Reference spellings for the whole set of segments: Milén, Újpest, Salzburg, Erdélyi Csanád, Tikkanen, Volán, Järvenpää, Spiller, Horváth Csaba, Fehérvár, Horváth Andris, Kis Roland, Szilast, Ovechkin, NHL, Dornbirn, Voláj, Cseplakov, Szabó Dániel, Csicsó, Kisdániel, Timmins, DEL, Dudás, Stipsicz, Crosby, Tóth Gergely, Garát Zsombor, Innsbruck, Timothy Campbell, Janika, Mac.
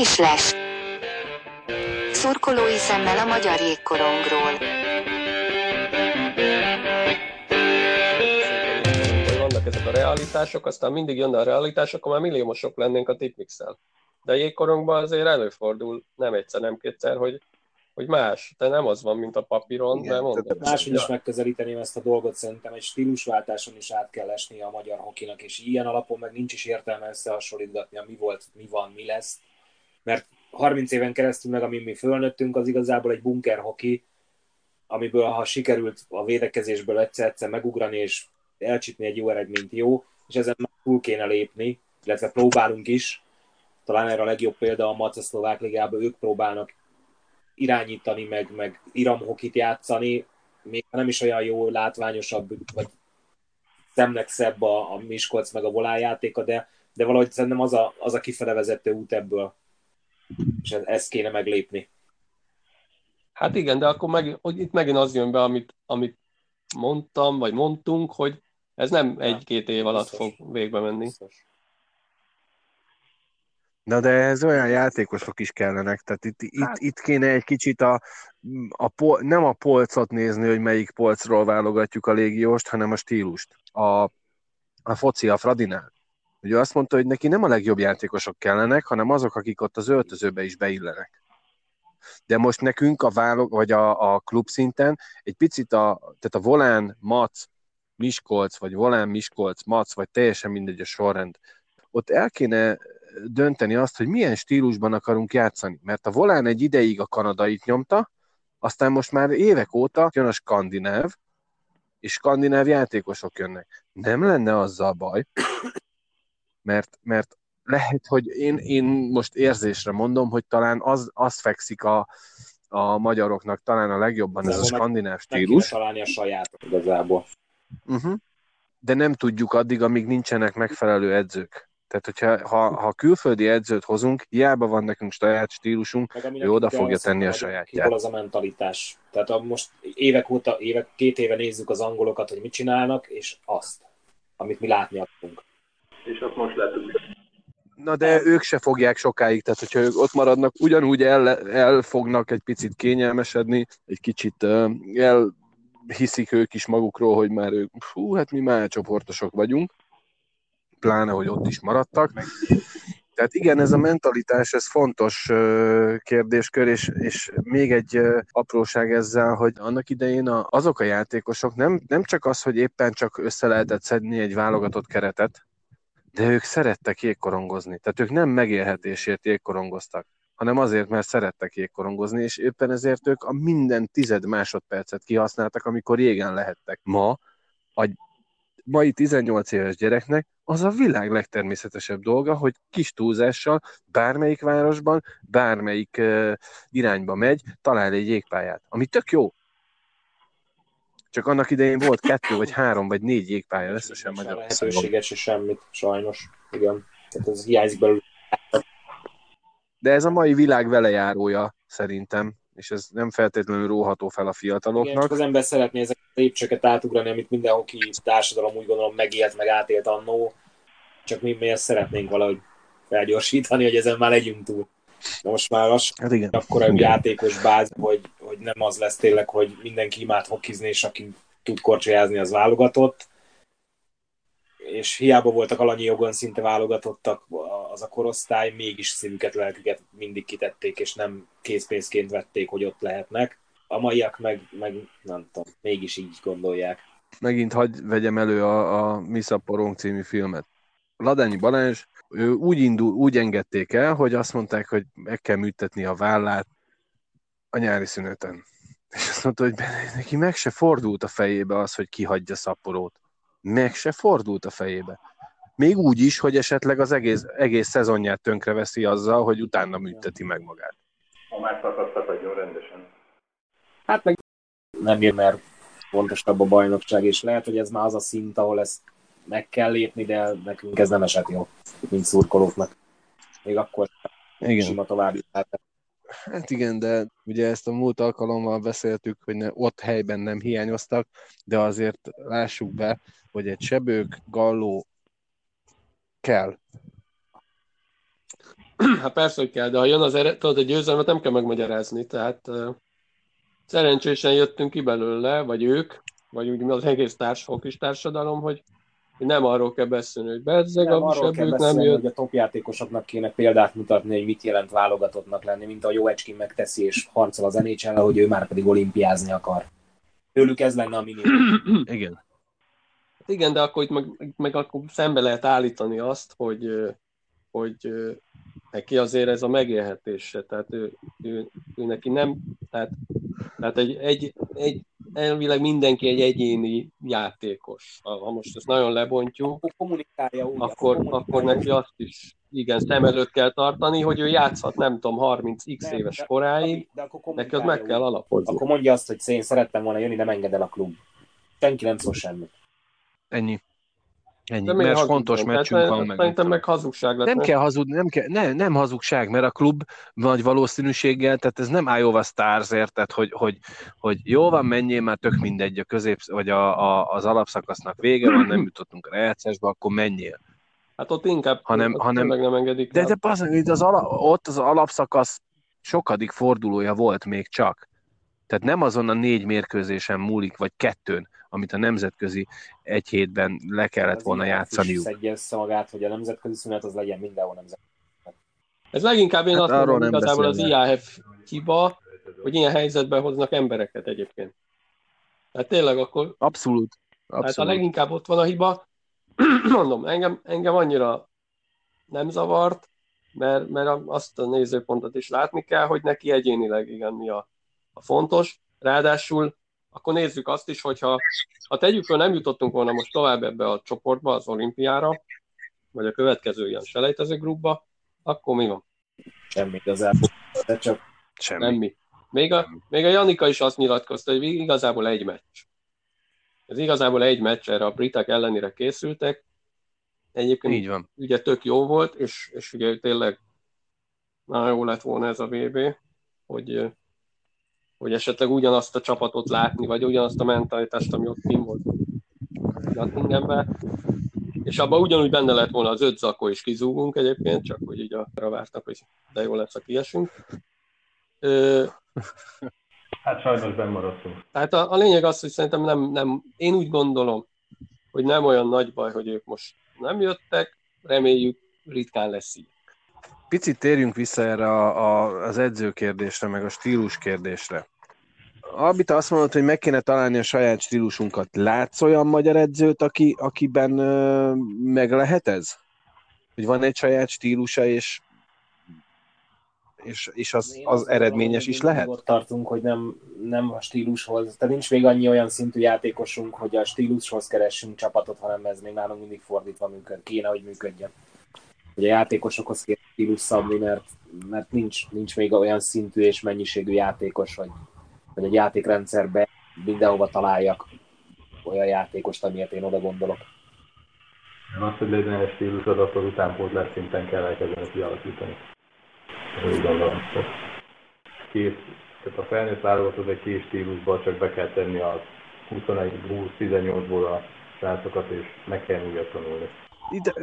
kis lesz. Szurkolói szemmel a magyar jégkorongról. Vannak ezek a realitások, aztán mindig jönne a realitás, akkor már milliómosok lennénk a tipmixel. De a jégkorongban azért előfordul, nem egyszer, nem kétszer, hogy más, de nem az van, mint a papíron. Igen, mondom. Máshogy is megközelíteném ezt a dolgot, szerintem egy stílusváltáson is át kell esnie a magyar hokinak, és ilyen alapon meg nincs is értelme összehasonlítgatni, mi volt, mi van, mi lesz. Mert 30 éven keresztül meg, amin mi fölnőttünk, az igazából egy bunker hoki, amiből ha sikerült a védekezésből egyszer-egyszer megugrani, és elcsípni egy jó eredményt, jó, és ezen már túl kéne lépni, illetve próbálunk is. Talán erre a legjobb példa a Marca Szlovák Ligában, ők próbálnak irányítani, meg iramhokit játszani, még nem is olyan jó, látványosabb, vagy szemnek szebb a Miskolc meg a Voláj játéka, de valahogy szerintem az a kifele vezető út ebből, és ezt kéne meglépni. Hát igen, de akkor hogy itt megint az jön be, amit mondtam, vagy mondtunk, hogy ez nem egy-két év alatt fog végbe menni. Biztos. Na de ez olyan játékosok is kellenek, tehát itt kéne egy kicsit nem a polcot nézni, hogy melyik polcról válogatjuk a légióst, hanem a stílust. A foci, a Fradinál. Ugye azt mondta, hogy neki nem a legjobb játékosok kellenek, hanem azok, akik ott az öltözőbe is beillenek. De most nekünk a klub szinten egy picit tehát a Volán, Mac, Miskolc, vagy Volán, Miskolc, Mac, vagy teljesen mindegy a sorrend. Ott el kéne dönteni azt, hogy milyen stílusban akarunk játszani. Mert a Volán egy ideig a kanadait nyomta, aztán most már évek óta jön a skandináv, és skandináv játékosok jönnek. Nem lenne azzal baj, mert lehet, hogy én most érzésre mondom, hogy talán az fekszik a magyaroknak talán a legjobban, ez a skandináv stílus. Meg találni a sajátot igazából. Uh-huh. De nem tudjuk addig, amíg nincsenek megfelelő edzők. Tehát, hogyha ha külföldi edzőt hozunk, hiába van nekünk saját stílusunk, ő oda fogja tenni a sajátját. Kiből az a mentalitás. Tehát most két éve nézzük az angolokat, hogy mit csinálnak, és azt, amit mi látni akarunk. És azt most látjuk. Na de ők se fogják sokáig, tehát hogyha ők ott maradnak, ugyanúgy el fognak egy picit kényelmesedni, egy kicsit elhiszik ők is magukról, hogy már ők, hát mi már csoportosok vagyunk, pláne, hogy ott is maradtak. Tehát igen, ez a mentalitás, ez fontos kérdéskör, és még egy apróság ezzel, hogy annak idején azok a játékosok, nem csak az, hogy éppen csak össze lehetett szedni egy válogatott keretet, de ők szerettek jégkorongozni. Tehát ők nem megélhetésért jégkorongoztak, hanem azért, mert szerettek jégkorongozni, és éppen ezért ők a minden 10 másodpercet kihasználtak, amikor jégen lehettek. Ma a mai 18 éves gyereknek az a világ legtermészetesebb dolga, hogy kis túlzással bármelyik városban, bármelyik irányba megy, talál egy jégpályát, ami tök jó. Csak annak idején volt 2, vagy 3, vagy 4 jégpálya összesen magyar. Lehetőséget se semmit, sajnos. Igen. Tehát ez hiányzik belőle. De ez a mai világ velejárója szerintem, és ez nem feltétlenül róható fel a fiataloknak. Igen, csak az ember szeretné ezeket a lépcsőket átugrani, amit minden hoki társadalom úgy gondolom megélt, meg átélt annó, csak mi miért szeretnénk valahogy felgyorsítani, hogy ezen már legyünk túl. De most már az akkora játékos bázis, hogy nem az lesz tényleg, hogy mindenki imád hokizni, és aki tud korcsolyázni, az válogatott. És hiába voltak alanyi jogon szinte válogatottak az a korosztály, mégis szívüket, lelküket mindig kitették, és nem készpénzként vették, hogy ott lehetnek. A maiak meg nem tudom, mégis így gondolják. Megint hadd vegyem elő a Mi Szaporunk című filmet. Ladányi Balázs, ő úgy engedték el, hogy azt mondták, hogy meg kell műtetni a vállát a nyári szüneten. És azt mondta, hogy neki meg se fordult a fejébe az, hogy kihagyja Szaporót. Meg se fordult a fejébe. Még úgy is, hogy esetleg az egész szezonját tönkreveszi azzal, hogy utána műteti meg magát. Ha már szakadjon rendesen. Hát meg nem jön, mert fontosabb a bajnokság, és lehet, hogy ez már az a szint, ahol ezt meg kell lépni, de nekünk ez nem esett jó, mint szurkolóknak. Még akkor igen. Sima további. Hát igen, de ugye ezt a múlt alkalommal beszéltük, hogy ott helyben nem hiányoztak, de azért lássuk be, hogy egy Sebők Gallo kell. Hát persze, hogy kell, de ha jön az a győzelmet, nem kell megmagyarázni. Tehát szerencsésen jöttünk ki belőle, vagy ők, vagy úgy az egész kis társadalom, hogy nem arról kell beszélni, hogy bezzeg, nem, arról kell beszélni, nem jön. Hogy a top játékosoknak kéne példát mutatni, hogy mit jelent válogatottnak lenni, mint ahogy Ovechkin megteszi és harcol az NHL-el, hogy ő már pedig olimpiázni akar. Tőlük ez lenne a minimum. Igen. Igen, de akkor itt meg akkor szembe lehet állítani azt, hogy neki azért ez a megélhetése, tehát ő neki nem, tehát egy elvileg mindenki egy egyéni játékos. Ha most ezt nagyon lebontjuk, akkor neki azt is szem előtt kell tartani, hogy ő játszhat, nem tudom, 30x éves koráig, neki ott meg kell alapozni. Akkor mondja azt, hogy én szerettem volna jönni, nem enged el a klub. Senki nem szól semmit. Ennyi. Mert fontos meccsünk van meg. Szerintem meg hazugság lett. Nem kell hazudni, nem hazugság, mert a klub nagy valószínűséggel, tehát ez nem Iowa Stars, érted, hogy jó van, menjél már, tök mindegy, a közép, vagy az alapszakasznak vége van, nem jutottunk a rájátszásba, akkor menjél. Hát ott inkább, hanem meg nem engedik. De ott az alapszakasz sokadik fordulója volt még csak. Tehát nem azon a 4 mérkőzésen múlik, vagy 2-n, amit a nemzetközi egy hétben le kellett az volna játszaniuk. Szedje össze magát, hogy a nemzetközi szünet az legyen mindenhol nemzetközi. Ez leginkább én azt mondom, igazából az IAF hiba, hogy ilyen helyzetben hoznak embereket egyébként. Hát tényleg akkor... Abszolút. Hát a leginkább ott van a hiba. Mondom, engem annyira nem zavart, mert azt a nézőpontot is látni kell, hogy neki egyénileg igen mi a fontos. Ráadásul akkor nézzük azt is, hogyha tegyük föl, nem jutottunk volna most tovább ebbe a csoportba, az olimpiára, vagy a következő ilyen selejtező grupba, akkor mi van? Semmi igazából. De csak semmi. Még a Janika is azt nyilatkozta, hogy igazából egy meccs. Ez igazából egy meccs, erre a britek ellenére készültek. Egyébként így van. Ugye tök jó volt, és ugye tényleg nagyon jó lett volna ez a VB, hogy esetleg ugyanazt a csapatot látni, vagy ugyanazt a mentalitást, ami ott kint volt Nottinghamben. És abban ugyanúgy benne lett volna az 5 zakó, és kizúgunk egyébként, csak hogy így arra vártak, hogy de jó lesz, ha kiesünk. Hát sajnos bennmaradtunk. Tehát a lényeg az, hogy szerintem nem, én úgy gondolom, hogy nem olyan nagy baj, hogy ők most nem jöttek, reméljük ritkán lesz így. Picit térjünk vissza erre az edzőkérdésre, meg a stíluskérdésre. Albita azt mondott, hogy meg kéne találni a saját stílusunkat. Látsz olyan magyar edzőt, akiben meg lehet ez? Hogy van egy saját stílusa, és az eredményes is lehet? Ott tartunk, hogy nem a stílushoz. Tehát nincs még annyi olyan szintű játékosunk, hogy a stílushoz keressünk csapatot, hanem ez még nálunk mindig fordítva működ. Kéne, hogy működjön. Hogy a játékosokhoz kéne stílus szabni, mert nincs még olyan szintű és mennyiségű játékos, hogy egy játékrendszerbe mindenhova találjak olyan játékost, amiért én oda gondolok. Nem azt, hogy legyen egy stílusod, attól utánpótlás szinten kell elkezdeni kialakítani. Úgy gondolom. Tehát a felnőtt válogatott egy két stílusba csak be kell tenni a 21-20-18-ból a srácokat, és meg kell újat tanulni.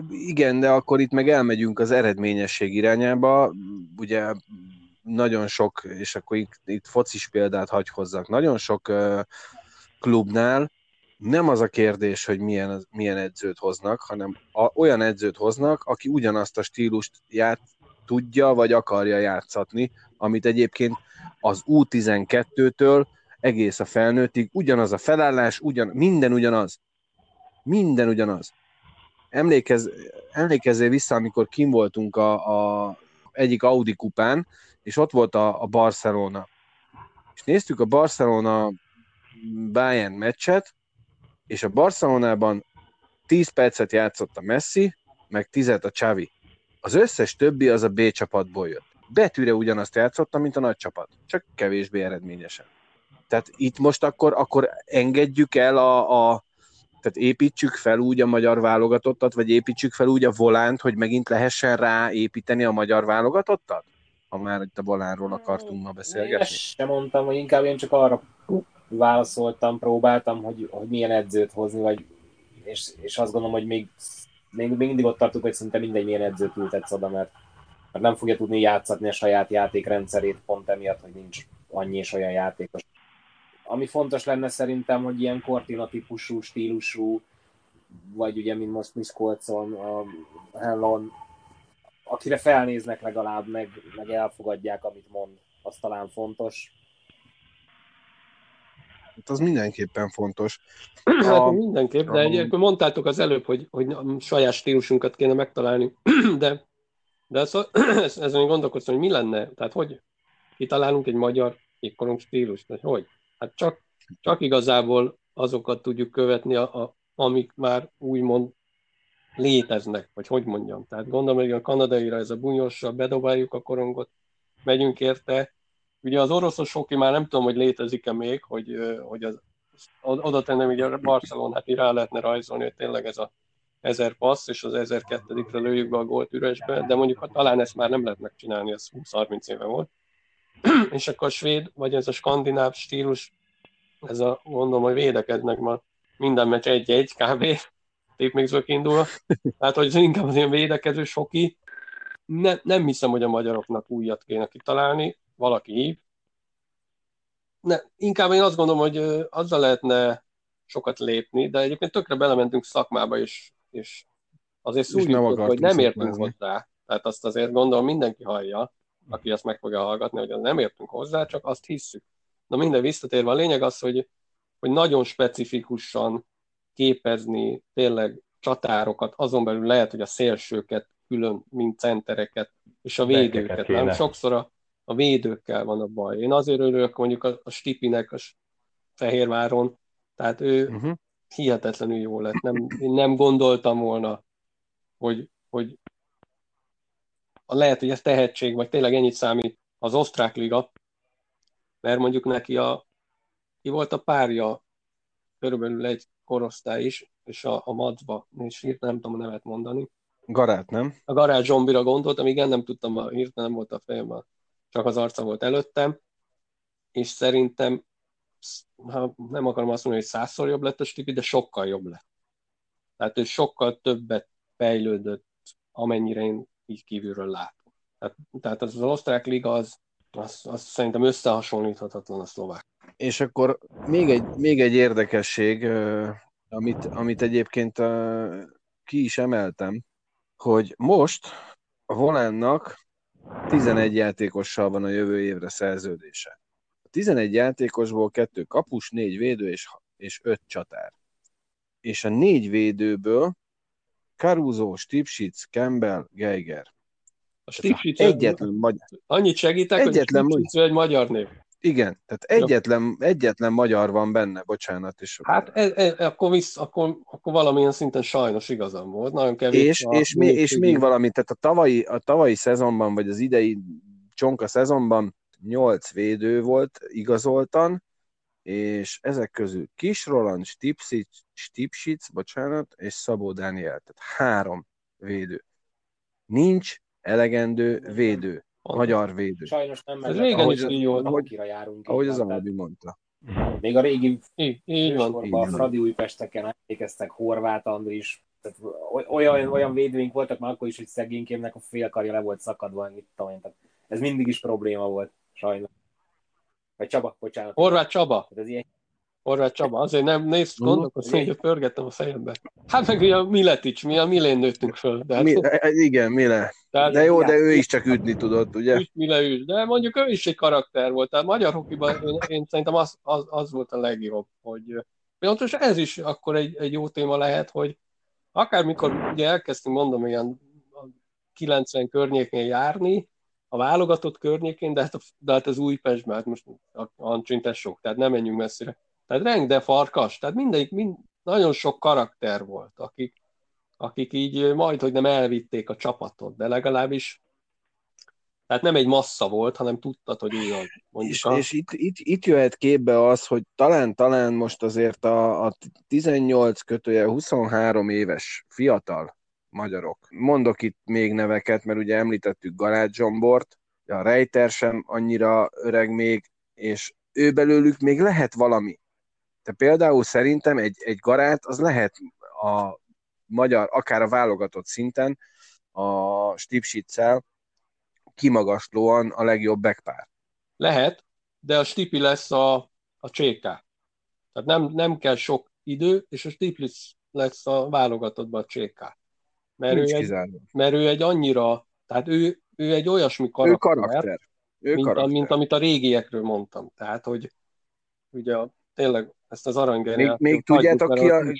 Igen, de akkor itt meg elmegyünk az eredményesség irányába, ugye nagyon sok, és akkor itt focis példát hagy hozzak, nagyon sok klubnál nem az a kérdés, hogy milyen edzőt hoznak, hanem olyan edzőt hoznak, aki ugyanazt a stílust tudja, vagy akarja játszatni, amit egyébként az U12-től egész a felnőttig, ugyanaz a felállás, minden ugyanaz. Minden ugyanaz. Emlékezzél vissza, amikor kim voltunk a egyik Audi kupán, és ott volt a Barcelona. És néztük a Barcelona-Bayern meccset, és a Barcelonában 10 percet játszott a Messi, meg 10-et a Xavi. Az összes többi az a B csapatból jött. Betűre ugyanazt játszotta, mint a nagy csapat, csak kevésbé eredményesen. Tehát itt most akkor engedjük el tehát építsük fel úgy a magyar válogatottat, vagy építsük fel úgy a Volánt, hogy megint lehessen rá építeni a magyar válogatottat? Ha már itt a Volánról akartunk ma beszélgetni. Én sem mondtam, hogy inkább én csak arra válaszoltam, próbáltam, hogy milyen edzőt hozni, és azt gondolom, hogy még mindig ott tartunk, hogy szinte mindegy milyen edzőt ültetsz oda, mert mert nem fogja tudni játszatni a saját játékrendszerét pont emiatt, hogy nincs annyi és olyan játékos. Ami fontos lenne szerintem, hogy ilyen Cortina típusú, stílusú, vagy ugye, mint most Miskolcon, a Hellon, akire felnéznek legalább, meg elfogadják, amit mond, az talán fontos. Hát az mindenképpen fontos. Hát mindenképp, de egyébként mondtátok az előbb, hogy saját stílusunkat kéne megtalálni, de ezen gondolkodsz, hogy mi lenne, tehát hogy kitalálunk egy magyar jégkorong stílust, vagy hogy? Hát csak igazából azokat tudjuk követni, amik már úgymond léteznek, vagy hogy mondjam. Tehát gondolom, hogy a kanadaira ez a bunyossal bedobáljuk a korongot, megyünk érte. Ugye az oroszosoké már nem tudom, hogy létezik-e még, hogy oda tennem, hogy a Barcelonát rá lehetne rajzolni, hogy tényleg ez a 1000 passz, és az 1002-re lőjük be a gólt üresbe, de mondjuk ha talán ezt már nem lehet megcsinálni, ez 20-30 éve volt. És akkor a svéd, vagy ez a skandináv stílus, ez a gondolom, hogy védekeznek már minden meccs 1-1 kb. Tépmixből indulva. Tehát, hogy inkább az ilyen védekező soki. Nem hiszem, hogy a magyaroknak újat kéne kitalálni. Valaki hív. Inkább én azt gondolom, hogy azzal lehetne sokat lépni, de egyébként tökre belementünk szakmába, és azért szúrjuk, hogy nem értünk hozzá. Tehát azt azért gondolom, mindenki hallja, aki ezt meg fogja hallgatni, hogy nem értünk hozzá, csak azt hisszük. Na minden visszatérve, a lényeg az, hogy nagyon specifikusan képezni tényleg csatárokat, azon belül lehet, hogy a szélsőket külön, mint centereket, és a védőket. Nem sokszor a védőkkel van a baj. Én azért örülök mondjuk a Stipinek a Fehérváron, tehát ő hihetetlenül jó lett. Én nem gondoltam volna, hogy lehet, hogy ez tehetség, vagy tényleg ennyit számít az osztrák liga, mert mondjuk neki ki volt a párja, körülbelül egy korosztály is, és a Macba, és hirtelen nem tudom a nevet mondani. Garát, nem? A Garát Zsombira gondoltam, igen, nem tudtam, hirtelen nem volt a fejemben, csak az arca volt előttem, és szerintem, nem akarom azt mondani, hogy 100-szor jobb lett a Stipi, de sokkal jobb lett. Tehát ő sokkal többet fejlődött, amennyire én így kívülről látom. Tehát az osztrák liga, az szerintem összehasonlíthatatlan a szlovák. És akkor még egy érdekesség, amit egyébként ki is emeltem, hogy most a Volánnak 11 játékossal van a jövő évre szerződése. A 11 játékosból 2 kapus, 4 védő és 5 csatár. És a 4 védőből Caruso, Stipsicz, Campbell, Geiger. A Stipsicz egyetlen magyar. Annyit segítek, egyetlen hogy Stipsicz egy magyar név. Igen, tehát egyetlen magyar van benne, bocsánat is. Hát akkor valamilyen szinten sajnos igazam volt, nagyon kevés. És még valami, tehát a tavalyi szezonban, vagy az idei csonka szezonban 8 védő volt igazoltan, és ezek közül Kis Roland, Stipsicz, bocsánat, és Szabó Dániel, tehát 3 védő. Nincs elegendő védő. Magyar védő. Sajnos nem ahogy az Albi mondta. Még a régi a Fradi Újpesteken emlékeztek, Horváth Andris, tehát olyan védőink voltak már akkor is, hogy szegénykémnek a félkarja le volt szakadva, ez mindig is probléma volt, sajnos. Vagy Csaba, bocsánat. Horváth Csaba. Horváth Csaba, azért nem nézd, gondolkoztam, hogy pörgettem a fejembe. Hát meg ugye a Miletics, mi a Milén nőttünk föl. De hát... igen, Mile. Tehát, de jó, de ő is csak ütni tudott, ugye? Mile, de mondjuk ő is egy karakter volt. Tehát magyar hokiban én szerintem az volt a legjobb, hogy pontosan ez is akkor egy jó téma lehet, hogy akármikor ugye elkezdtünk, mondom, ilyen 90 környékén járni, a válogatott környékén, de hát az Újpest, mert most ancsintás sok, tehát nem menjünk messzire. Tehát rengeteg farkas, tehát nagyon sok karakter volt, akik így majdhogy nem elvitték a csapatot, de legalábbis tehát nem egy massza volt, hanem tudtad, hogy így van. És itt jöhet képbe az, hogy talán most azért a 18-23 éves fiatal magyarok. Mondok itt még neveket, mert ugye említettük Garát Zsombort, a Rejter sem annyira öreg még, és ő belőlük még lehet valami. De például szerintem egy Garát, az lehet a magyar, akár a válogatott szinten, a Stipsicz-szel kimagaslóan a legjobb backpár. Lehet, de a Stipi lesz a cséká. Tehát nem kell sok idő, és a Stipsicz lesz a válogatottban a cséká. Mert ő egy annyira, tehát ő egy olyasmi karakter. Mint amit a régiekről mondtam. Tehát, hogy ugye tényleg ezt az aranygenerációt... Még tudjátok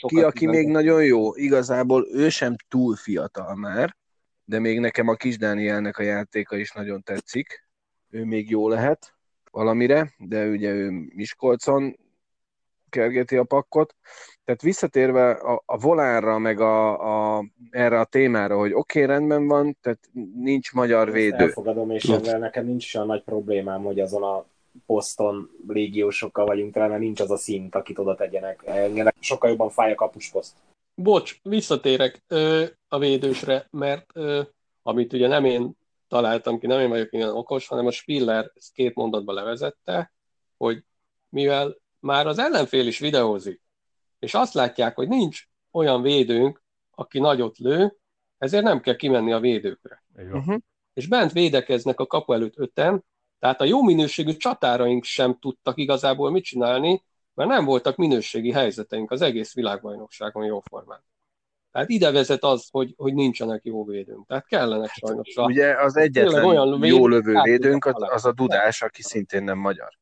ki, aki még nagyon jó? Igazából ő sem túl fiatal már, de még nekem a Kisdánielnek a játéka is nagyon tetszik. Ő még jó lehet valamire, de ugye ő Miskolcon kergeti a pakkot. Tehát visszatérve a Volánra, meg erre a témára, hogy oké, rendben van, tehát nincs magyar védő. Elfogadom, és ezzel nekem nincs olyan nagy problémám, hogy azon a poszton légiósokkal vagyunk, talán nincs az a szint, akit oda tegyenek. Engem sokkal jobban fáj a kapusposzt. Bocs, visszatérek a védősre, mert amit ugye nem én találtam ki, nem én vagyok ilyen okos, hanem a Spiller ezt két mondatban levezette, hogy mivel már az ellenfél is videózik, és azt látják, hogy nincs olyan védőnk, aki nagyot lő, ezért nem kell kimenni a védőkre. Uh-huh. És bent védekeznek a kapu előtt öten, tehát a jó minőségű csatáraink sem tudtak igazából mit csinálni, mert nem voltak minőségi helyzeteink az egész világbajnokságon jóformán. Tehát ide vezet az, hogy nincsenek jó védőnk. Tehát kellenek sajnos. Ugye az egyetlen olyan jó lövő védőnk az a Dudás, aki szintén nem magyar.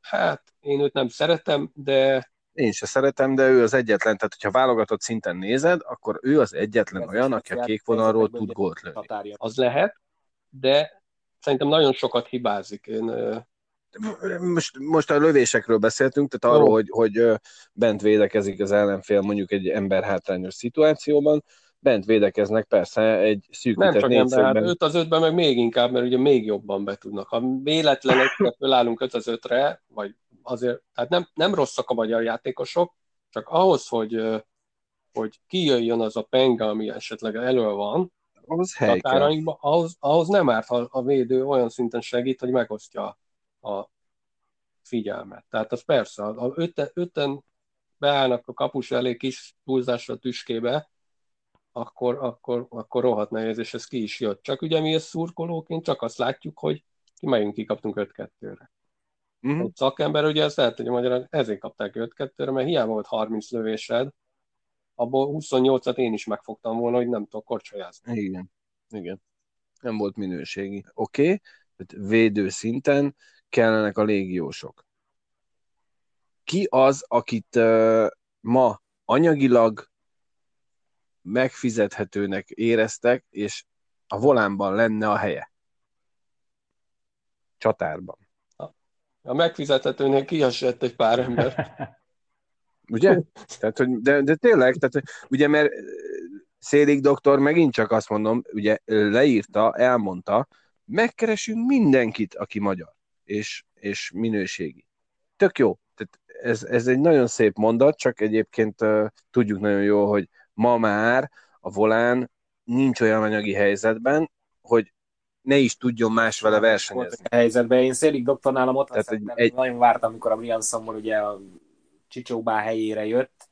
Hát én őt nem szeretem, de... Én se szeretem, de ő az egyetlen, tehát hogyha válogatott szinten nézed, akkor ő az egyetlen olyan, aki a kék vonalról tud gólt lőni. Az lehet, de szerintem nagyon sokat hibázik. Most a lövésekről beszéltünk, tehát arról, hogy bent védekezik az ellenfél mondjuk egy emberhátrányos szituációban, bent védekeznek persze egy szűkített négyszögben. Nem csak ember, 5-5-ben meg még inkább, mert ugye még jobban be tudnak. Ha véletlenül fölállunk 5-5-re, vagy azért, tehát nem rosszak a magyar játékosok, csak ahhoz, hogy kijöjjön az a penga, ami esetleg elől van, az határainkban, ahhoz nem árt, ha a védő olyan szinten segít, hogy megosztja a figyelmet. Tehát az persze, ha öten beállnak a kapus elé kis túlzásra tüskébe, akkor rohadt nehéz, és ez ki is jött. Csak ugye mi ezt szurkolóként csak azt látjuk, hogy megint kikaptunk 5-2-re. Uh-huh. A szakember ugye ezt lehet, hogy magyarán ezért kapták 5-2-re, mert hiába volt 30 lövésed, abból 28-at én is megfogtam volna, hogy nem tudok korcsolyázni. Igen. Nem volt minőségi. Oké, védő szinten kellenek a légiósok. Ki az, akit ma anyagilag megfizethetőnek éreztek, és a Volánban lenne a helye? Csatárban. A megfizethetőnél kiesett egy pár ember. Ugye? Tehát, hogy de tényleg, tehát, ugye, mert Szélig doktor, megint csak azt mondom, ugye leírta, elmondta, megkeresünk mindenkit, aki magyar, és minőségi. Tök jó. Tehát ez egy nagyon szép mondat, csak egyébként tudjuk nagyon jól, hogy ma már a Volán nincs olyan anyagi helyzetben, hogy ne is tudjon más vele versenyezni. Helyzetben én Szélig doktornálam ott tehát, nagyon vártam, amikor a Rian Szombol ugye a Csicsóbá helyére jött,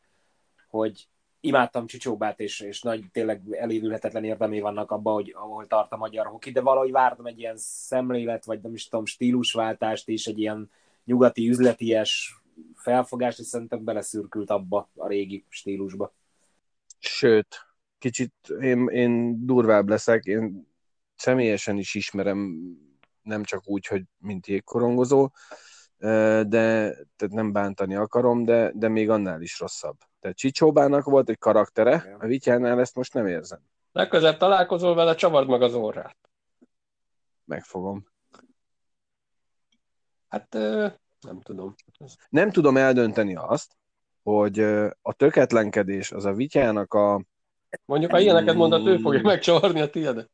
hogy imádtam Csicsóbát, és nagy, tényleg elévülhetetlen érdemé vannak abban, hogy ahol tart a magyar hoki, de valahogy vártam egy ilyen szemlélet, vagy nem is tudom, stílusváltást is, egy ilyen nyugati, üzleties felfogást, és szerintem beleszürkült abba a régi stílusba. Sőt, kicsit én durvább leszek, én személyesen is ismerem, nem csak úgy, hogy mint jégkorongozó, de tehát nem bántani akarom, de még annál is rosszabb. Tehát Csicsóbának volt egy karaktere, a Vityánál ezt most nem érzem. Legközelebb találkozol vele, csavard meg az orrát. Megfogom. Hát nem tudom. Nem tudom eldönteni azt, hogy a töketlenkedés az a Vityának a... Mondjuk, ha ilyeneket mondott, ő fogja megcsavarni a tiédet.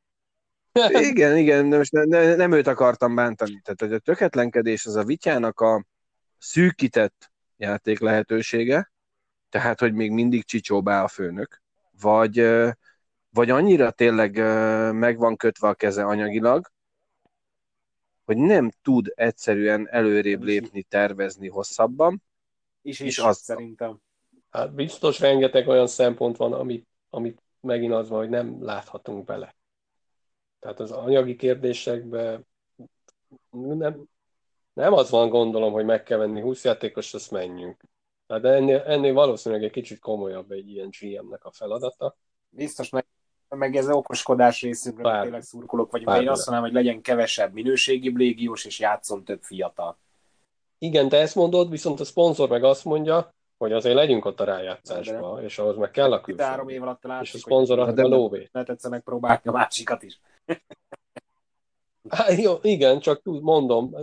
Igen, most nem őt akartam bántani. Tehát, hogy a töketlenkedés az a Vityának a szűkített játék lehetősége, tehát, hogy még mindig Csicsóbá a főnök, vagy annyira tényleg meg van kötve a keze anyagilag, hogy nem tud egyszerűen előrébb lépni, tervezni hosszabban. És azt szerintem. Hát biztos rengeteg olyan szempont van, amit megint az van, hogy nem láthatunk bele. Tehát az anyagi kérdésekben nem az van, gondolom, hogy meg kell venni 20 játékost, azt menjünk. De ennél valószínűleg egy kicsit komolyabb egy ilyen GM-nek a feladata. Biztos, meg ez okoskodás részünkről, hogy tényleg szurkolok vagyunk. Én azt mondanám, hogy legyen kevesebb minőségibb légiós, és játszom több fiatal. Igen, te ezt mondod, viszont a szponzor meg azt mondja, hogy azért legyünk ott a rájátszásba, és ahhoz meg kell a külső. 3 év alatt látszik, és a szponzor a lóvé. Ne tetszene megpróbálni a másikat is. Hát jó, igen, csak mondom,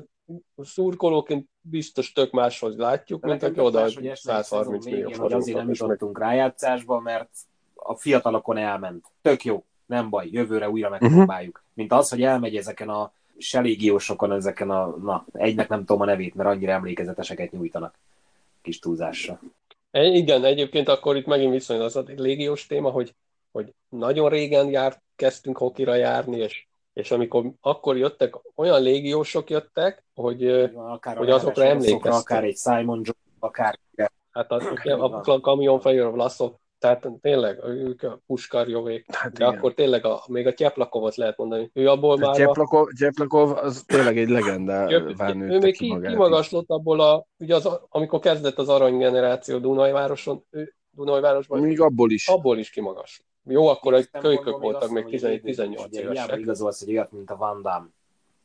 szurkolóként biztos tök máshoz látjuk, de mint aki oda 130 millió forint. Azért nem jutottunk rájátszásba, mert a fiatalokon elment. Tök jó, nem baj, jövőre újra megpróbáljuk. Mint az, hogy elmegy ezeken a selégiósokon, ezeken a, egynek nem tudom a nevét, mert annyira emlékezeteseket nyújtanak kis túlzásra. Igen, egyébként akkor itt megint viszonylag az a légiós téma, hogy nagyon régen kezdtünk hokira járni, és amikor akkor jöttek, olyan légiósok jöttek, hogy azokra emlékeztek. Akár egy Simon Jones, akár... Hát a kamionfejőr, Vlaszok, tehát tényleg ők a Puskarjovék, hát de igen. Akkor tényleg még a Cseplakovot lehet mondani. Ő abból már Cseplakov az tényleg egy legendává nőtte ki magát. Ő még kimagaslott abból, ugye amikor kezdett az aranygeneráció Dunajvárosban. Még abból is kimagaslott. Jó, akkor egy kölykök voltak még 17-18 évesek. Ugye igazolsz egy olyat, mint a Van Damme.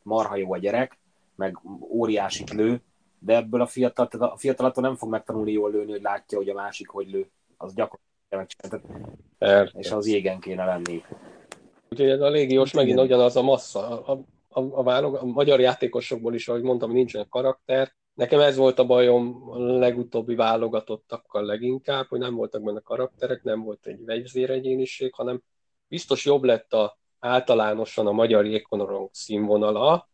Marha jó a gyerek, meg óriásit lő, de ebből a fiatalattól nem fog megtanulni jól lőni, hogy látja, hogy a másik hogy lő. Az gyakorlatilag és az jégen kéne lenni. Úgyhogy ez a légiós megint ugyanaz a massza. A magyar játékosokból is, ahogy mondtam, nincsen karakter. Nekem ez volt a bajom a legutóbbi válogatottakkal leginkább, hogy nem voltak benne karakterek, nem volt egy vegyzéregyéniség, hanem biztos jobb lett általánosan a magyar jégkonorong színvonala,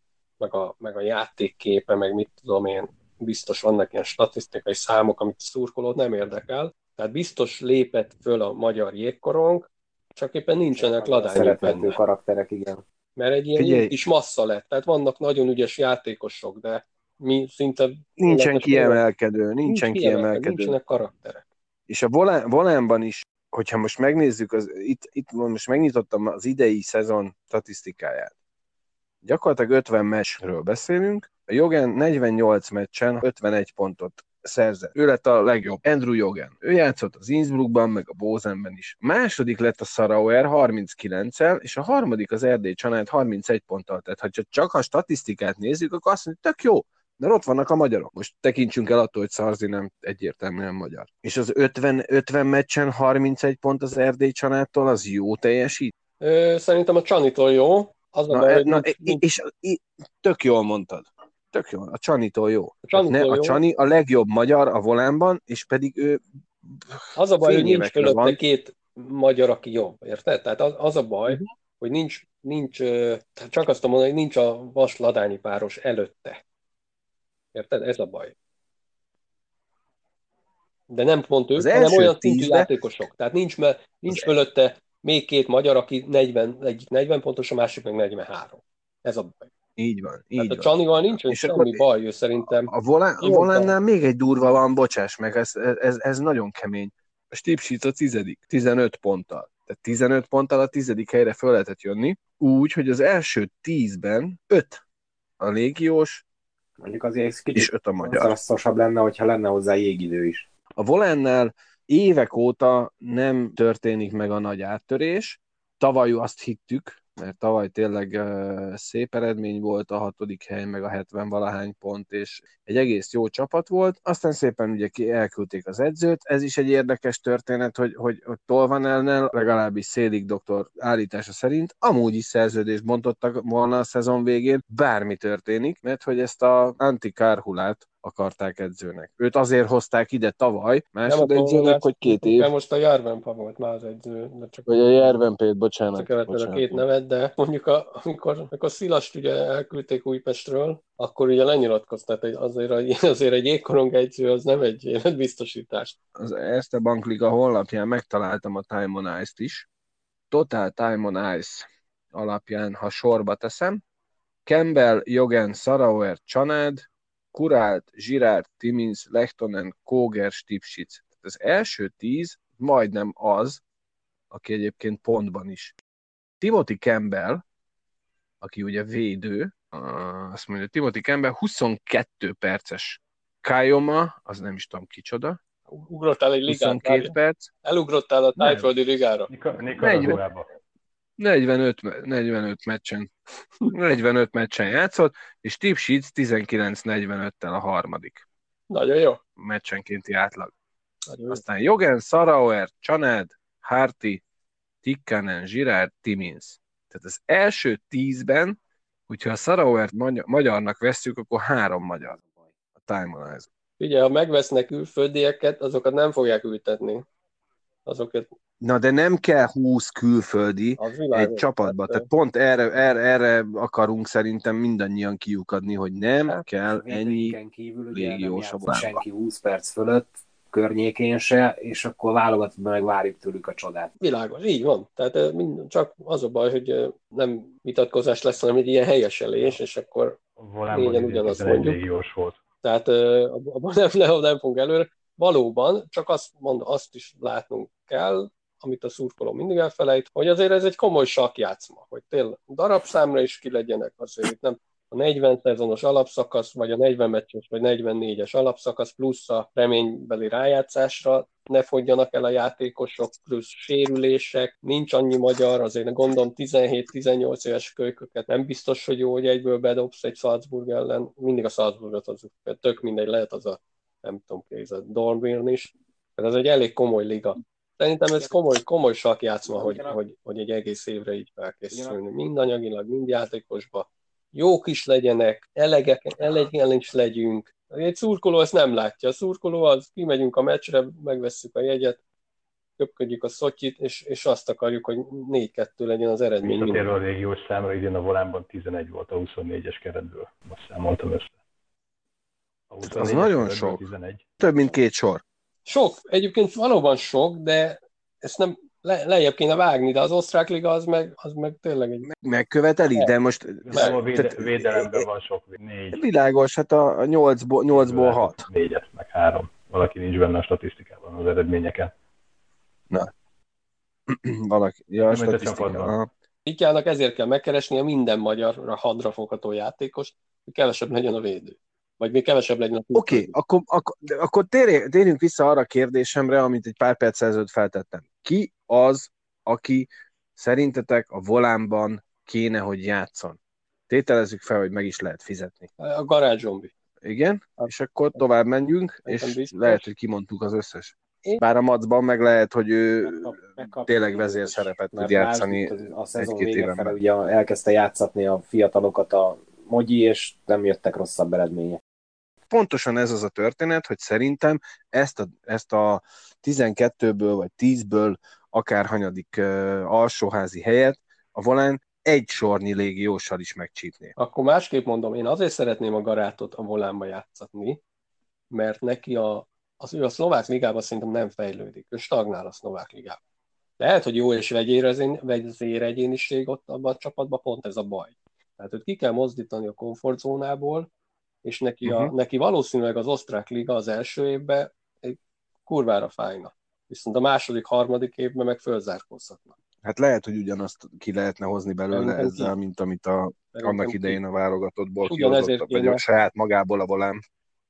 meg a játékképe, meg mit tudom én, biztos vannak ilyen statisztikai számok, amit szurkolót nem érdekel. Tehát biztos lépett föl a magyar jégkorong, csak éppen nincsenek ladányok benne. Karakterek, igen. Mert egy ilyen kis massza lett. Tehát vannak nagyon ügyes játékosok, de mi szinte... Nincsen kiemelkedő. Nincsenek karakterek. És a Volánban is, hogyha most megnézzük, itt most megnyitottam az idei szezon statisztikáját. Gyakorlatilag 50 meccsről beszélünk. A Jogen 48 meccsen 51 pontot szerzett. Ő lett a legjobb. Andrew Jogen. Ő játszott az Innsbruckban, meg a Bozenben is. Második lett a Szarauer 39-el, és a harmadik az Erdélyi Csanád 31 ponttal. Tehát, ha csak a statisztikát nézzük, akkor azt mondjuk, tök jó, de ott vannak a magyarok. Most tekintsünk el attól, hogy Szarzi nem egyértelműen magyar. És az 50 meccsen 31 pont az Erdélyi Csanádtól, az jó teljesít? Szerintem a Csanitól jó. És tök jól mondtad. Tök jó, a Csanitól jó. A Csani a legjobb magyar a Volánban, és pedig ő... Az a baj, hogy nincs fölötte két magyar, aki jobb, érted? Tehát az a baj, hogy nincs csak azt mondani, hogy nincs a Vas-Ladányi páros előtte. Érted? Ez a baj. De nem pont ők, hanem olyan szintű játékosok. Tehát nincs fölötte még két magyar, aki 40 pontos, a másik meg 43. Ez a baj. Így van, így hát a Csanival nincs semmi baj, ő szerintem. A Volánnál még egy durva van, bocsáss meg, ez nagyon kemény. A Stipsicz a 10. 15 ponttal. Tehát 15 ponttal a 10. helyre föl lehetett jönni, úgy, hogy az első 10-ben 5 a légiós, mondjuk azért kicsit és 5 a magyar. Az rosszabb lenne, hogyha lenne hozzá jégidő is. A Volánnál évek óta nem történik meg a nagy áttörés. Tavaly azt hittük, mert tavaly tényleg szép eredmény volt, a 6. hely, meg a 70-valahány pont, és egy egész jó csapat volt. Aztán szépen ugye elküldték az edzőt. Ez is egy érdekes történet, hogy Tolvanelnél legalábbis Szélig doktor állítása szerint amúgy is szerződést bontottak volna a szezon végén, bármi történik, mert hogy ezt a antikárhulát akarták edzőnek. Őt azért hozták ide tavaly, másodedzőnek, hogy 2 év. De most a Järvenpää volt már az edző. Vagy a Järvenpää, bocsánat. Követtem a két nevet, de mondjuk amikor Szilast ugye elküldték Újpestről, akkor ugye lenyilatkoztat, hogy azért egy jégkorong edző az nem egy életbiztosítás. Az Erste Bank Liga honlapján megtaláltam a Time on Ice-t is. Total Time on Ice alapján, ha sorba teszem, Campbell, Jogen, Szarauer, Csanád, Kurált, Zsirár, Timmins, Lehtonen, Kóger, Stipsicz. Az első 10 majdnem az, aki egyébként pontban is. Timothy Campbell aki ugye védő, azt mondja, Timothy Campbell 22 perces. Kájoma, az nem is tudom kicsoda. Ugrottál egy ligát. 22 perc. Elugrottál a tájföldi ligára. 45 meccsen játszott, és Stipsicz 19-45-tel a harmadik. Nagyon jó. Meccsenkénti átlag. Nagyon aztán jó. Jogen, Szarauer, Csanád, Hárti, Tikkanen, Zsirár, Timins. Tehát az első 10-ben, hogyha a Szarauert magyarnak vesszük, akkor 3 magyar a time-analyzer. Ugye, ha megvesznek külföldieket, azokat nem fogják ültetni. Azokat... Na, de nem kell 20 külföldi egy csapatba. Tehát pont erre akarunk szerintem mindannyian kiukadni, hogy nem hát, kell ennyi légiós a bárba. Senki 20 perc fölött környékén se, és akkor válogatva meg várjuk tőlük a csodát. Világos, így van. Tehát csak az a baj, hogy nem vitatkozás lesz, hanem egy ilyen helyeselés, és akkor négyen ugyanazt mondjuk. Volt. Tehát abban nem fogunk előre. Valóban, csak azt mondom, azt is látnunk kell, amit a szurkoló mindig elfelejt, hogy azért ez egy komoly sakkjátszma, hogy tényleg darabszámra is ki legyenek azért, nem a 40 szezonos alapszakasz, vagy a 40 meccses, vagy 44-es alapszakasz, plusz a reménybeli rájátszásra ne fogjanak el a játékosok, plusz sérülések, nincs annyi magyar, azért gondolom 17-18 éves kölyköket nem biztos, hogy jó, hogy egyből bedobsz egy Salzburg ellen, mindig a Salzburgot hozzuk, tök mindegy, lehet az a nem tudom kézzel, Dornbirn is. Ez egy elég komoly liga. Szerintem ez komoly sakkjátszma, hogy egy egész évre így felkészülni. Mind anyagilag, mind játékosba. Jók is legyenek, elegen is legyünk. Egy szurkoló ezt nem látja. A szurkoló az, kimegyünk a meccsre, megvesszük a jegyet, köpködjük a szotyit, és azt akarjuk, hogy 4-2 legyen az eredmény. Visszatérve a régiós számra, idén a Volánban 11 volt a 24-es keretből. Most számoltam össze. Az nagyon sok. 11. Több, mint 2 sor. Sok. Egyébként valóban sok, de ezt nem lejjebb kéne vágni, de az osztrák liga az meg tényleg egy... Megköveteli, de most... A védelemben van sok. 4. Világos, hát a 8-ból 6. 4-et, meg 3. Valaki nincs benne a statisztikában, az eredményeken. Na. Valaki. Ja, a statisztikában. Ittjának ezért kell megkeresni a minden magyarra hadrafogható játékost, hogy kevesebb legyen a védő. Vagy még kevesebb legyen a túl. Oké, akkor térjünk vissza arra a kérdésemre, amit egy pár perc előtt feltettem. Ki az, aki szerintetek a Volánban kéne, hogy játszon? Tételezzük fel, hogy meg is lehet fizetni. A Garát Zsombi. Igen, és akkor tovább menjünk, és lehet, hogy kimondtuk az összes. Bár a Macban meg lehet, hogy ő tényleg vezérszerepet tud játszani egy-két évenben. Ugye elkezdte játszatni a fiatalokat a Mogyi, és nem jöttek rosszabb eredmények. Pontosan ez az a történet, hogy szerintem ezt a 12-ből vagy 10-ből akárhanyadik alsóházi helyet a Volán egy sornyi légióssal is megcsípné. Akkor másképp mondom, én azért szeretném a Garátot a Volánba játszatni, mert neki ő a szlovák ligában szerintem nem fejlődik, ő stagnál a szlovák ligában. Lehet, hogy jó és vezéregyéniség ott abban a csapatban, pont ez a baj. Tehát őt ki kell mozdítani a komfortzónából, és neki valószínűleg az osztrák liga az első évben egy kurvára fájna. Viszont a második, harmadik évben meg fölzárkózhatna. Hát lehet, hogy ugyanazt ki lehetne hozni belőle nem ezzel, ki. Mint amit annak idején a válogatottból kihozott, vagy a saját magából a Volán.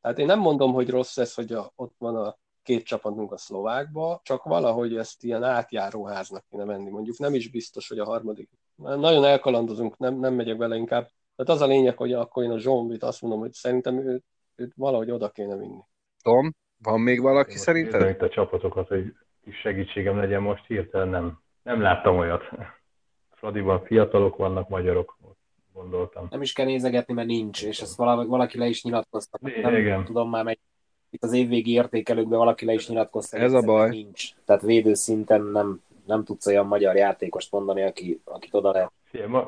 Tehát én nem mondom, hogy rossz ez, hogy ott van a két csapatunk a szlovákba, csak valahogy ezt ilyen átjáróháznak kéne menni. Mondjuk nem is biztos, hogy a harmadik. Nagyon elkalandozunk, nem megyek vele inkább. Tehát az a lényeg, hogy akkor én a Zsombit azt mondom, hogy szerintem őt valahogy oda kéne vinni. Tom, van még valaki én szerinted? Én itt a csapatokat, hogy kis segítségem legyen most, hirtelen nem láttam olyat. Fradiban fiatalok vannak, magyarok, gondoltam. Nem is kell nézegetni, mert nincs, és ezt valaki le is nyilatkozta. Nem tudom már meg. Itt az évvégi értékelőkben valaki le is nyilatkozta. Ez a baj. Nincs. Tehát védőszinten nem tudsz olyan magyar játékost mondani, akit oda lehet.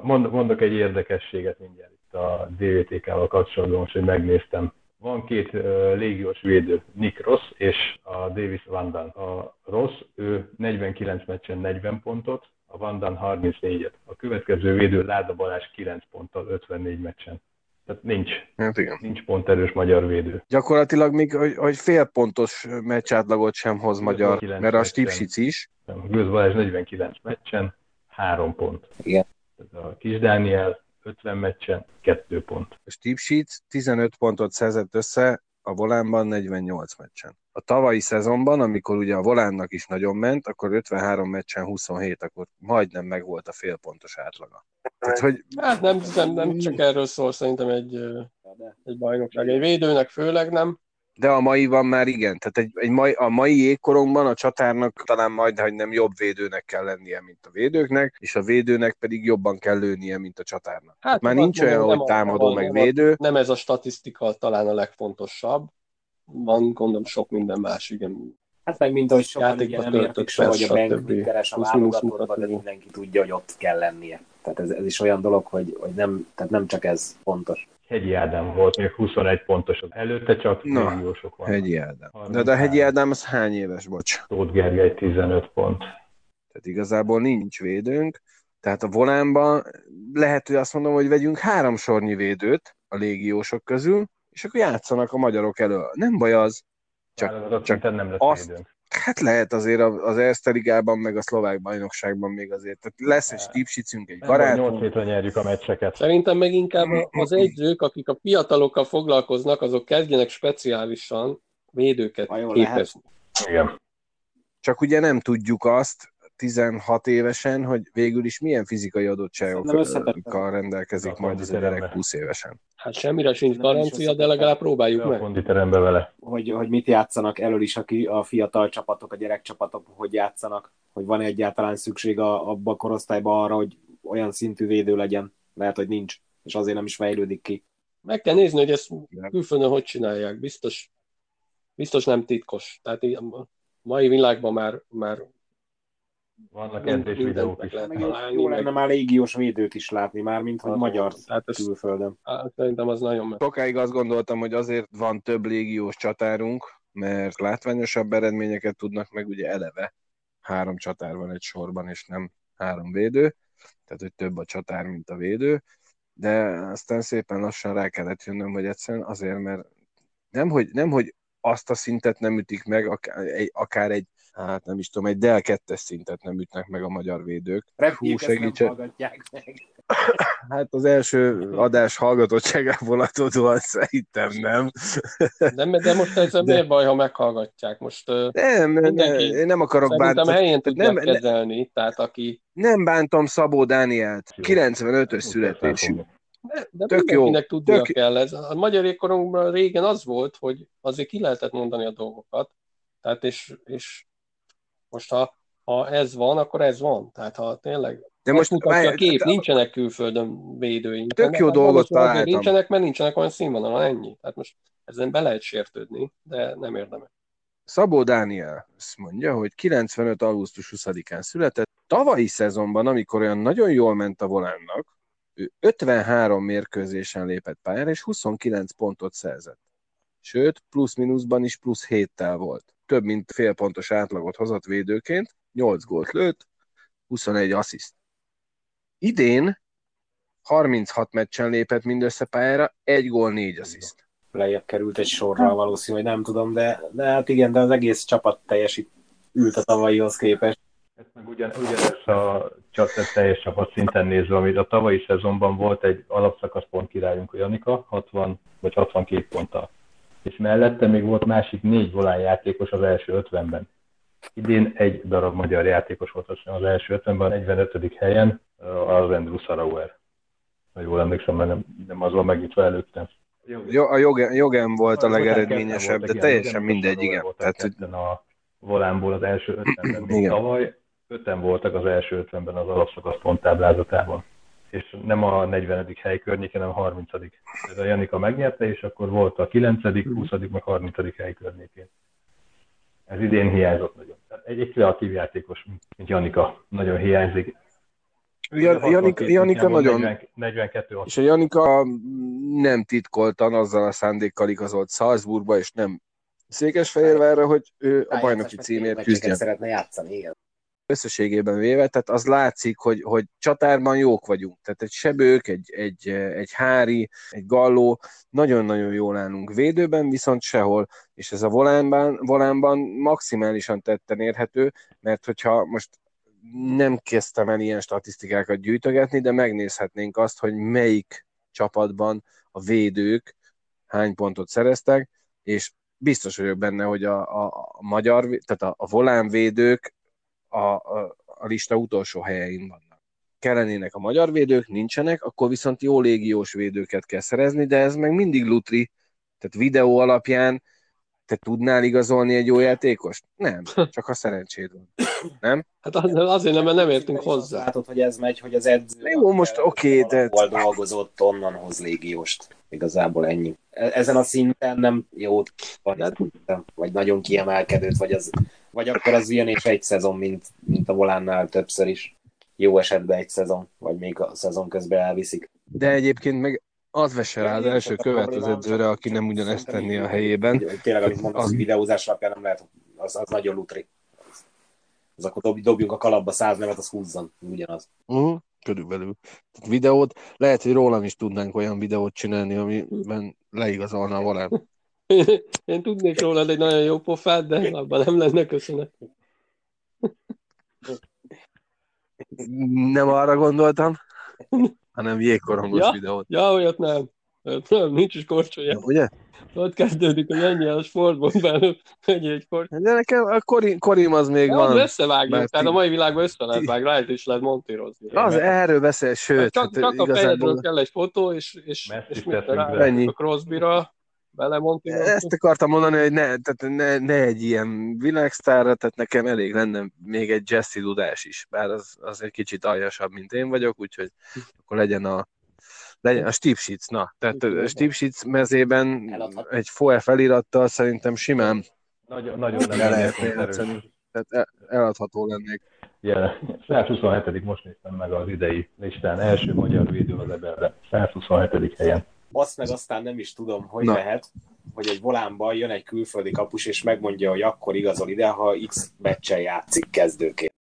Mondok egy érdekességet mindjárt itt a DVTK-val kapcsolatban, most, hogy megnéztem. Van 2 légiós védő, Nick Ross és a Davis Van Dan. A Ross, ő 49 meccsen 40 pontot, a Van Dan 34-et. A következő védő Láda Balázs 9 ponttal 54 meccsen. Tehát nincs. Hát igen. Nincs ponterős magyar védő. Gyakorlatilag még hogy félpontos meccsátlagot sem hoz magyar, mert a Stipsicz is. Gőz Balázs 49 meccsen, 3 pont. Igen. A Kisdániel 50 meccsen 2 pont. Stipsicz 15 pontot szerzett össze a Volánban 48 meccsen. A tavalyi szezonban, amikor ugye a Volánnak is nagyon ment, akkor 53 meccsen 27, akkor majdnem megvolt a félpontos átlaga. Tehát, hogy... Hát nem csak erről szól szerintem egy bajnokság. Egy védőnek főleg nem. De a maiban már igen. Tehát a mai jégkorongban a csatárnak talán majdnem nem jobb védőnek kell lennie, mint a védőknek, és a védőnek pedig jobban kell lőnie, mint a csatárnak. Hát már nincs olyan, hogy támadó meg védő. Nem ez a statisztika talán a legfontosabb. Van, gondolom, sok minden más, igen. Hát meg mint ahogy sokan ugye nem értik se, hogy a Bengtikeres a válogatóban, de mindenki tudja, hogy ott kell lennie. Tehát ez is olyan dolog, hogy nem, tehát nem csak ez fontos. Hegyi Ádám volt még 21 pontos. Előtte csak milliósok vannak. Hegyi Ádám. De a Hegyi Ádám az hány éves, bocs? Tóth Gergely 15 pont. Tehát igazából nincs védőnk. Tehát a Volánban lehet, hogy azt mondom, hogy vegyünk 3 sornyi védőt a légiósok közül, és akkor játszanak a magyarok elől. Nem baj az. Csak nem lesz azt, védőnk. Hát lehet azért az Erste Ligában, meg a szlovák bajnokságban még azért. Tehát lesz egy Stipsiczünk, egy Garátunk. 8 hétre nyerjük a meccseket. Szerintem meg inkább az edzők, akik a fiatalokkal foglalkoznak, azok kezdjenek speciálisan védőket képezni. Igen. Csak ugye nem tudjuk azt 16 évesen, hogy végül is milyen fizikai adottságokkal rendelkezik majd az a gyerek 20 évesen. Hát semmire sincs garancia, de legalább próbáljuk meg. A konditerembe vele. Hogy mit játszanak elől is a fiatal csapatok, a gyerekcsapatok, hogy játszanak, hogy van egyáltalán szükség abba a korosztályban arra, hogy olyan szintű védő legyen. Lehet, hogy nincs, és azért nem is fejlődik ki. Meg kell nézni, hogy ezt külföldön hogy csinálják. Biztos nem titkos. Tehát a mai világban már vannak edzés videók is. Jó lenne már légiós védőt is látni már, mint hogy magyar külföldön. Szerintem az nagyon meg. Sokáig azt gondoltam, hogy azért van több légiós csatárunk, mert látványosabb eredményeket tudnak meg, ugye eleve 3 csatár van egy sorban, és nem 3 védő, tehát hogy több a csatár, mint a védő, de aztán szépen lassan rá kellett jönnöm, hogy egyszerűen azért, mert nem, hogy azt a szintet nem ütik meg, akár egy hát nem is tudom, egy Del 2-es szintet nem ütnek meg a magyar védők. Hú, segítsen! Hát az első adás hallgatottságából adódóan szerintem nem. Nem, de most ez miért baj, ha meghallgatják? Most nem akarok bántani. Helyén tudják kezelni, tehát aki... Nem bántam Szabó Dánielt. 95-ös születésű. De mindenkinek tudnia kell ez. A magyar jégkorunkban régen az volt, hogy azért ki lehetett mondani a dolgokat. Tehát és most, ha ez van, akkor ez van. Tehát, ha tényleg... De most mutatja a kép, nincsenek külföldön védőink. Tök jó dolgot találtam. Nincsenek, mert nincsenek olyan színvonalon, ennyi. Tehát most ezen be lehet sértődni, de nem érdemes. Szabó Dániel azt mondja, hogy 95. augusztus 20-án született. Tavalyi szezonban, amikor olyan nagyon jól ment a Volánnak, ő 53 mérkőzésen lépett pályára, és 29 pontot szerzett. Sőt, plusz-minuszban is plusz 7-tel volt. Több mint félpontos átlagot hozott védőként, 8 gólt lőtt, 21 assziszt. Idén 36 meccsen lépett mindössze pályára, 1 gól, 4 assziszt. Lejjebb került egy sorral valószínű, hogy nem tudom, de hát igen, de az egész csapat teljesít ült a tavalyihoz képest. Ez meg ugyanaz a teljes csapat szinten nézve, amit a tavalyi szezonban volt egy alapszakaszpont királyunk, a Janika, 60 vagy 62 ponttal. És mellette még volt másik 4 Volán játékos az első 50-ben. Idén 1 darab magyar játékos volt az első 50-ben, a 45. helyen az Andrew Szarauer. Ha jól emlékszem, mert nem az van megnyitva előttem. A Jogen volt a legeredményesebb, de teljesen mindegy, igen. Tehát a Volánból az első 50-ben, még tavaly 5-en voltak az első 50-ben az alapszakasz ponttáblázatában. És nem a 40. hely környékén, hanem a 30. Ez a Janika megnyerte, és akkor volt a 9., 20. meg 30. hely környékén. Ez idén hiányzott nagyon. Egy kreatív játékos, mint Janika, nagyon hiányzik. Janika nagyon. 42. És a Janika nem titkoltan azzal a szándékkal igazolt Salzburgba, és nem Székesfehérvárra, hogy ő a bajnoki címért küzdjen. Szeretne játszani, igen. Összességében véve, tehát az látszik, hogy csatárban jók vagyunk. Tehát egy Sebők, egy Hári, egy Gallo, nagyon-nagyon jól állunk védőben, viszont sehol. És ez a Volánban maximálisan tetten érhető, mert hogyha most nem kezdtem el ilyen statisztikákat gyűjtögetni, de megnézhetnénk azt, hogy melyik csapatban a védők hány pontot szereztek, és biztos vagyok benne, hogy a magyar, tehát a Volán védők a lista utolsó helyein vannak. Kellenének a magyar védők, nincsenek, akkor viszont jó légiós védőket kell szerezni, de ez meg mindig lutri, tehát videó alapján te tudnál igazolni egy jó játékost? Nem, csak ha szerencséd van. Nem? Hát azért nem, mert nem értünk hozzá. Látod, hogy ez megy, hogy az edző... Jó, most oké, de... dolgozott, onnan hoz légióst. Igazából ennyi. Ezen a szinten nem jót vagy nagyon kiemelkedőt, vagy akkor az ilyen és egy szezon, mint a Volánnál többször is. Jó esetben egy szezon, vagy még a szezon közben elviszik. De egyébként meg az vesse rá az első követ az edzőre, aki nem ugyanezt tenni a helyében. Tényleg, amit mondasz, az videózás napján nem lehet, az nagyon lutri. Az akkor dobjunk a kalapba 100 nevet, az húzzon, ugyanaz. Körülbelül. Tehát videót, lehet, hogy rólam is tudnánk olyan videót csinálni, amiben leigazolna valamit. Én tudnék rólad egy nagyon jó pofát, de abban nem lenne köszönet. Nem arra gondoltam, hanem jégkorongos videót. Ja, olyat nem. Nincs is korcsolja. Ja, ugye? Ott kezdődik, hogy ennyi a sportból belül, ennyi egy korcsolja. De nekem a korim az még van. Az összevágja, tehát a mai világban össze lehet vágni, rájt is lehet montírozni. Az erről beszél, sőt. Csak a fejedről kell egy fotó, és mit rájt a Crosby-ra belemontírozni. Ezt akartam mondani, hogy ne egy ilyen világsztárra, tehát nekem elég lenne még egy Jesse Dudás is, bár az egy kicsit aljasabb, mint én vagyok, úgyhogy akkor legyen a Stipsicz, na, tehát a Stipsicz mezében eladhat. Egy FOE felirattal szerintem simán nagyon nem lehetne, tehát eladható lennék. Ja, 127. most néztem meg az idei listán, első magyar védő az Eberre, 127. helyen. Azt meg aztán nem is tudom, hogy lehet, hogy egy Volánban jön egy külföldi kapus, és megmondja, hogy akkor igazol ide, ha X meccsen játszik kezdőként.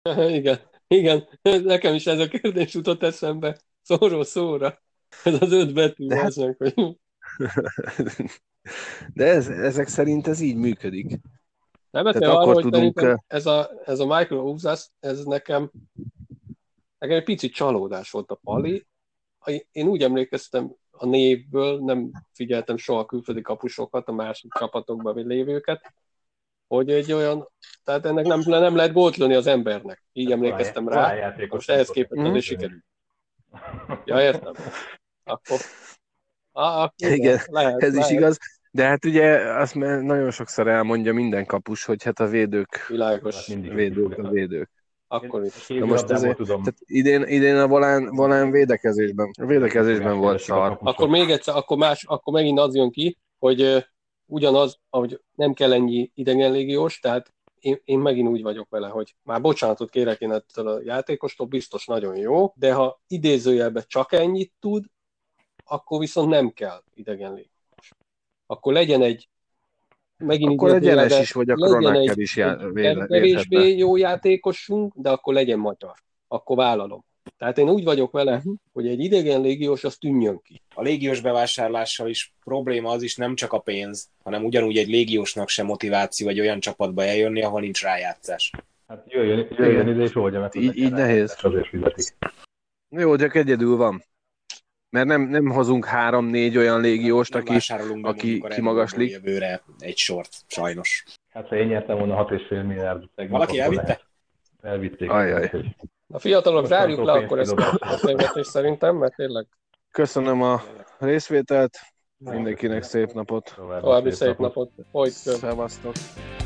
Igen, nekem is ez a kérdés jutott eszembe, szóra. Ez az 5 betű. De, ezek szerint ez így működik. Nem, akkor tudunk... Ez a Michael Obzás, ez nekem egy picit csalódás volt a Pali. Én úgy emlékeztem a névből, nem figyeltem soha a külföldi kapusokat, a másik csapatokban lévőket, hogy egy olyan, tehát ennek nem lehet gótlani az embernek. Így emlékeztem rá, most ehhez képest ez sikerült. Ja, értem. Akkor igen, lehet. Is igaz. De hát ugye azt nagyon sokszor elmondja minden kapus, hogy hát a védők világos, védők. Akkor is. Most azért, tehát idén a Volán védekezésben volt szar. Akkor még egyszer, akkor megint az jön ki, hogy ugyanaz, hogy nem kell ennyi idegenlégiós, tehát én megint úgy vagyok vele, hogy már bocsánatot kérek én ettől a játékostól, biztos nagyon jó, de ha idézőjelben csak ennyit tud, akkor viszont nem kell idegenlégiós. Akkor legyen egy megint idegenlégiós is, hogy akkor Ronaldo is kevésbé jó játékosunk, de akkor legyen magyar. Akkor vállalom. Tehát én úgy vagyok vele, hogy egy idegen légiós, az tűnjön ki. A légiós bevásárlással is probléma az is, nem csak a pénz, hanem ugyanúgy egy légiósnak sem motiváció egy olyan csapatba eljönni, ahol nincs rájátszás. Hát jöjjön ide, és oldja meg. Így nehéz. Azért fizetik. Jó, csak egyedül van. Mert nem hozunk 3-4 olyan légióst, aki kimagaslik. Jövőre egy sort, sajnos. Hát ha én nyertem volna 6,5 milliárdot. Valaki elvitte? Elvitték. Ajjaj. A fiatalok zárjuk le akkor ezt a beszélgetést szerintem, mert tényleg... Köszönöm a részvételt, mindenkinek szép napot. További szép napot. Szevasztok.